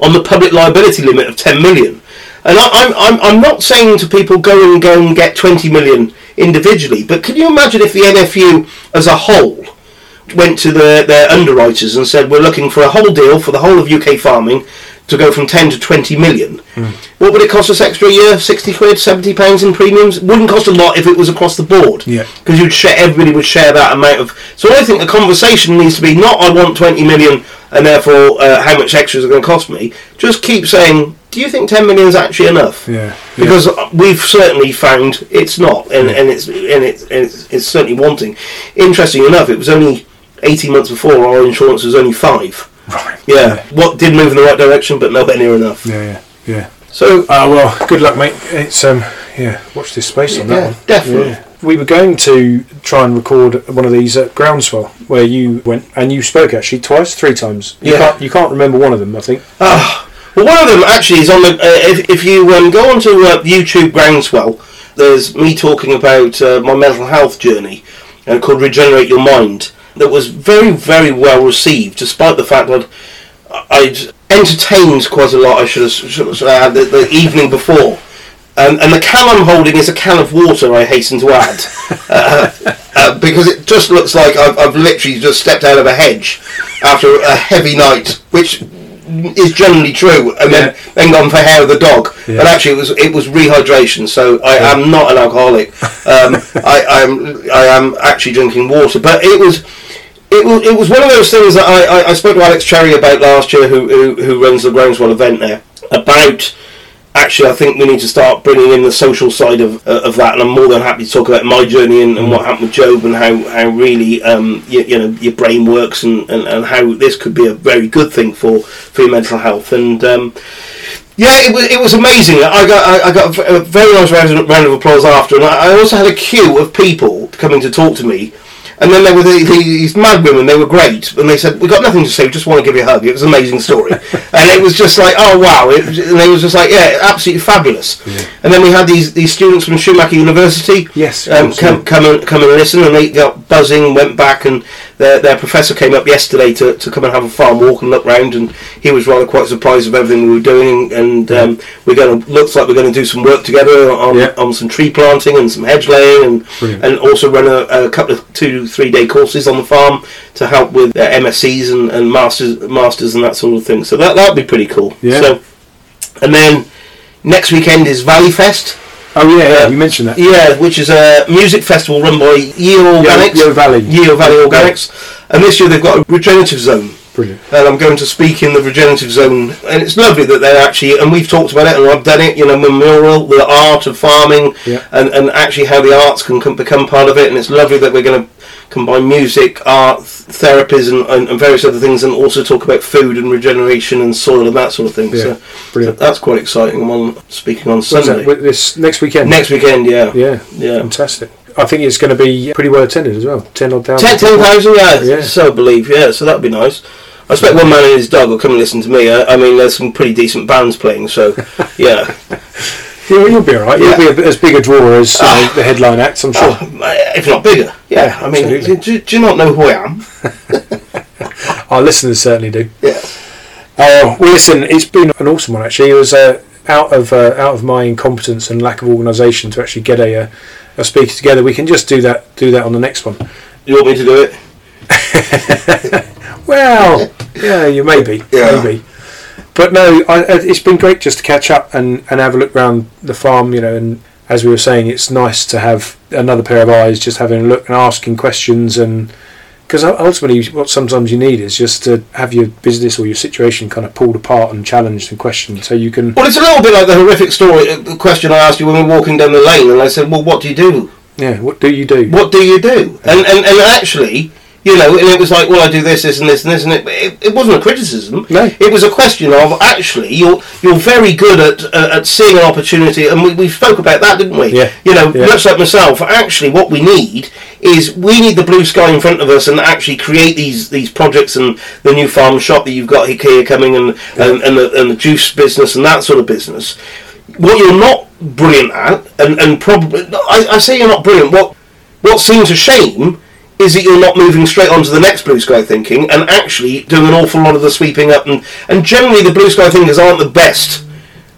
on the public liability limit of ten million. And I, I'm I'm I'm not saying to people go and go and get twenty million. Individually, but can you imagine if the N F U as a whole went to the, their underwriters and said, we're looking for a whole deal for the whole of U K farming to go from ten to twenty million? Mm. What would it cost us extra a year? sixty quid, seventy pounds in premiums? Wouldn't cost a lot if it was across the board. Yeah. Because you'd share, everybody would share that amount of... So I think the conversation needs to be not, I want twenty million and therefore uh, how much extras are going to cost me. Just keep saying... Do you think ten million is actually enough? Yeah, because yeah. we've certainly found it's not, and, yeah. and it's and it's and it's, it's certainly wanting. Interesting enough, it was only eighteen months before our insurance was only five. Right. Yeah. yeah. What did move in the right direction, but nowhere near enough. Yeah, yeah, yeah. So, uh, well, good luck, mate. It's um, yeah. Watch this space yeah, on that yeah, one. Definitely. Yeah. We were going to try and record one of these at Groundswell, where you went and you spoke actually twice, three times. You yeah. Can't, you can't remember one of them, I think. Ah. Uh, Well, one of them actually is on the. Uh, if, if you um, go onto uh, YouTube Groundswell, there's me talking about uh, my mental health journey, uh, called "Regenerate Your Mind," that was very, very well received, despite the fact that I'd entertained quite a lot. I should have, should have had the, the evening before, um, and the can I'm holding is a can of water. I hasten to add, uh, uh, because it just looks like I've, I've literally just stepped out of a hedge after a heavy night, which. Is generally true, and yeah. then, then gone for hair of the dog. Yeah. But actually, it was it was rehydration. So I yeah. am not an alcoholic. Um, I, I am I am actually drinking water. But it was it was it was one of those things that I, I, I spoke to Alex Cherry about last year, who, who who runs the Groundswell event there, about. Actually, I think we need to start bringing in the social side of uh, of that, and I'm more than happy to talk about my journey and, and what happened with Job and how how really um you, you know your brain works and, and, and how this could be a very good thing for, for your mental health. And um, yeah, it was it was amazing. I got I, I got a very nice round, round of applause after, and I, I also had a queue of people coming to talk to me. And then there were the, the, these mad women, they were great. And they said, we've got nothing to say, we just want to give you a hug. It was an amazing story. And it was just like, oh, wow. It, and they was just like, yeah, absolutely fabulous. Yeah. And then we had these, these students from Schumacher University yes, um, come, come, and, come and listen. And they got buzzing, went back. And their, their professor came up yesterday to, to come and have a farm walk and look round. And he was rather quite surprised of everything we were doing. And um, we're going to, looks like we're going to do some work together on, yeah. on some tree planting and some hedge laying. And, and also run a, a couple of two... three-day courses on the farm to help with uh, M S Cs and, and masters, masters and that sort of thing. So that that'd be pretty cool. Yeah. So, and then next weekend is Valley Fest. Oh yeah, yeah, uh, you mentioned that. Yeah, which is a music festival run by Yeo Organics. Yeo Valley. Yeo Valley Organics. And this year they've got a regenerative zone. Brilliant. And I'm going to speak in the regenerative zone, and it's lovely that they're actually, and we've talked about it, and I've done it, you know, memorial, the art of farming, yeah. and, and actually how the arts can, can become part of it, and it's lovely that we're going to combine music, art, therapies, and, and, and various other things, and also talk about food and regeneration and soil and that sort of thing. Yeah, so brilliant. That's quite exciting. I'm on, speaking on Sunday. This next weekend? Next weekend, yeah. Yeah, yeah. Fantastic. I think it's going to be pretty well attended as well. Ten odd thousand. Ten thousand, yeah, yeah. So I believe, yeah. So that'd be nice. I expect one man and his dog will come and listen to me. I, I mean, there's some pretty decent bands playing, so yeah. yeah you'll be all right. Yeah. You'll be a, as big a drawer as uh, the headline acts, I'm sure. Uh, if not bigger, yeah. yeah I mean, do, do you not know who I am? Our listeners certainly do. Yeah. Oh, well, listen, it's been an awesome one, actually. It was uh, out of uh, out of my incompetence and lack of organisation to actually get a, a speaker together. We can just do that do that on the next one. You want me to do it? Well, yeah, you maybe, yeah. maybe. But no, I, it's been great just to catch up and, and have a look around the farm, you know, and as we were saying, it's nice to have another pair of eyes just having a look and asking questions, and because ultimately what sometimes you need is just to have your business or your situation kind of pulled apart and challenged and questioned so you can... Well, it's a little bit like the horrific story, the question I asked you when we were walking down the lane, and I said, well, what do you do? Yeah, what do you do? What do you do? And and, and actually... You know, and it was like, well, I do this, this, and this, and this, and it. It, it wasn't a criticism. No. It was a question of actually, you're you're very good at uh, at seeing an opportunity, and we, we spoke about that, didn't we? Yeah. You know, yeah. Much like myself, actually, what we need is we need the blue sky in front of us, and actually create these these projects and the new farm shop that you've got here coming, and yeah. and and the, and the juice business and that sort of business. What you're not brilliant at, and and probably I, I say you're not brilliant. What what seems a shame. Is that you're not moving straight on to the next blue sky thinking and actually doing an awful lot of the sweeping up, and, and generally the blue sky thinkers aren't the best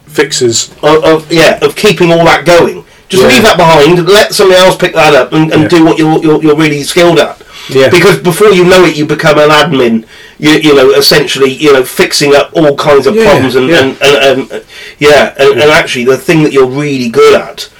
fixers of, of yeah of keeping all that going. Just yeah. leave that behind, let somebody else pick that up and, and yeah. do what you're, you're you're really skilled at. Yeah. Because before you know it, you become an admin. You you know essentially you know fixing up all kinds of yeah. problems and yeah and, and, and, yeah, and, yeah. and actually the thing that you're really good at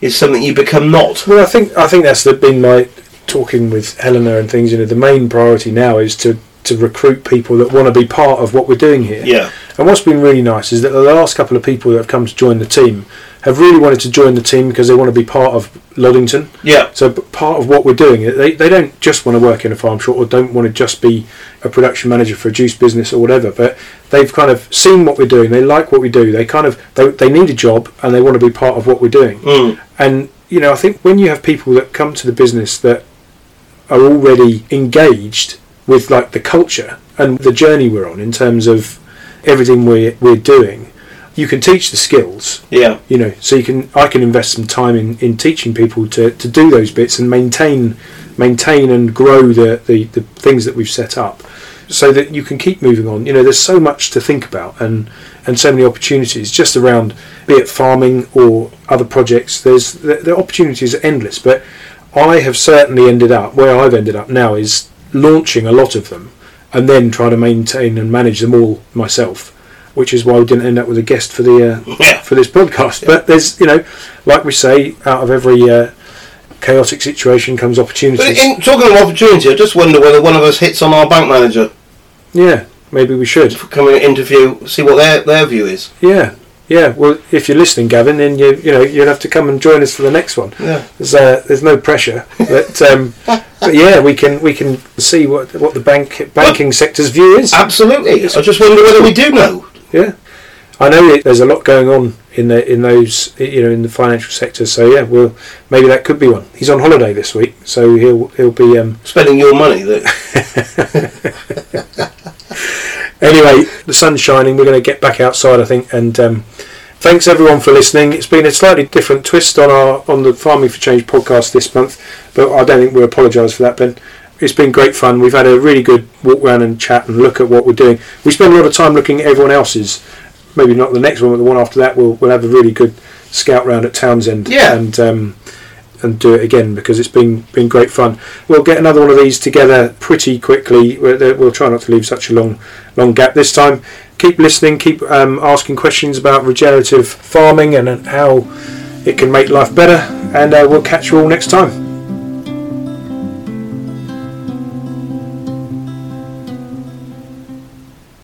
is something you become not. Well, I think I think that's been my. Talking with Eleanor and things, you know, the main priority now is to, to recruit people that want to be part of what we're doing here. Yeah. And what's been really nice is that the last couple of people that have come to join the team have really wanted to join the team because they want to be part of Loddington. Yeah. So part of what we're doing, they they don't just want to work in a farm shop or don't want to just be a production manager for a juice business or whatever, but they've kind of seen what we're doing, they like what we do, they kind of, they, they need a job and they want to be part of what we're doing. Mm. And, you know, I think when you have people that come to the business that are already engaged with like the culture and the journey we're on in terms of everything we're we're doing. You can teach the skills. Yeah. You know, so you can I can invest some time in, in teaching people to, to do those bits and maintain maintain and grow the, the, the things that we've set up so that you can keep moving on. You know, there's so much to think about and, and so many opportunities just around, be it farming or other projects, there's the, the opportunities are endless. But I have certainly ended up, where I've ended up now is launching a lot of them and then trying to maintain and manage them all myself, which is why we didn't end up with a guest for the uh, yeah. for this podcast. But there's, you know, like we say, out of every uh, chaotic situation comes opportunity. But in talking of opportunity, I just wonder whether one of us hits on our bank manager. Yeah, maybe we should. Come and interview, see what their their view is. Yeah. Yeah, well, if you're listening, Gavin, then you you know you'll have to come and join us for the next one. Yeah, there's uh, there's no pressure, but um, but yeah, we can we can see what what the bank banking well, sector's view is. Absolutely, I just wonder whether we do know. Yeah, I know it, there's a lot going on in the in those you know in the financial sector. So yeah, well maybe that could be one. He's on holiday this week, so he'll he'll be um, spending your money. That. Anyway, the sun's shining, we're going to get back outside, I think, and um, thanks everyone for listening. It's been a slightly different twist on our on the Farming for Change podcast this month, but I don't think we'll apologise for that, Ben. It's been great fun. We've had a really good walk around and chat and look at what we're doing. We spend a lot of time looking at everyone else's. Maybe not the next one, but the one after that, we'll we'll have a really good scout round at Townsend. Yeah. And, um, and do it again because it's been been great fun. We'll get another one of these together pretty quickly. We'll try not to leave such a long long gap this time. Keep listening, keep um, asking questions about regenerative farming and how it can make life better, and uh, we'll catch you all next time.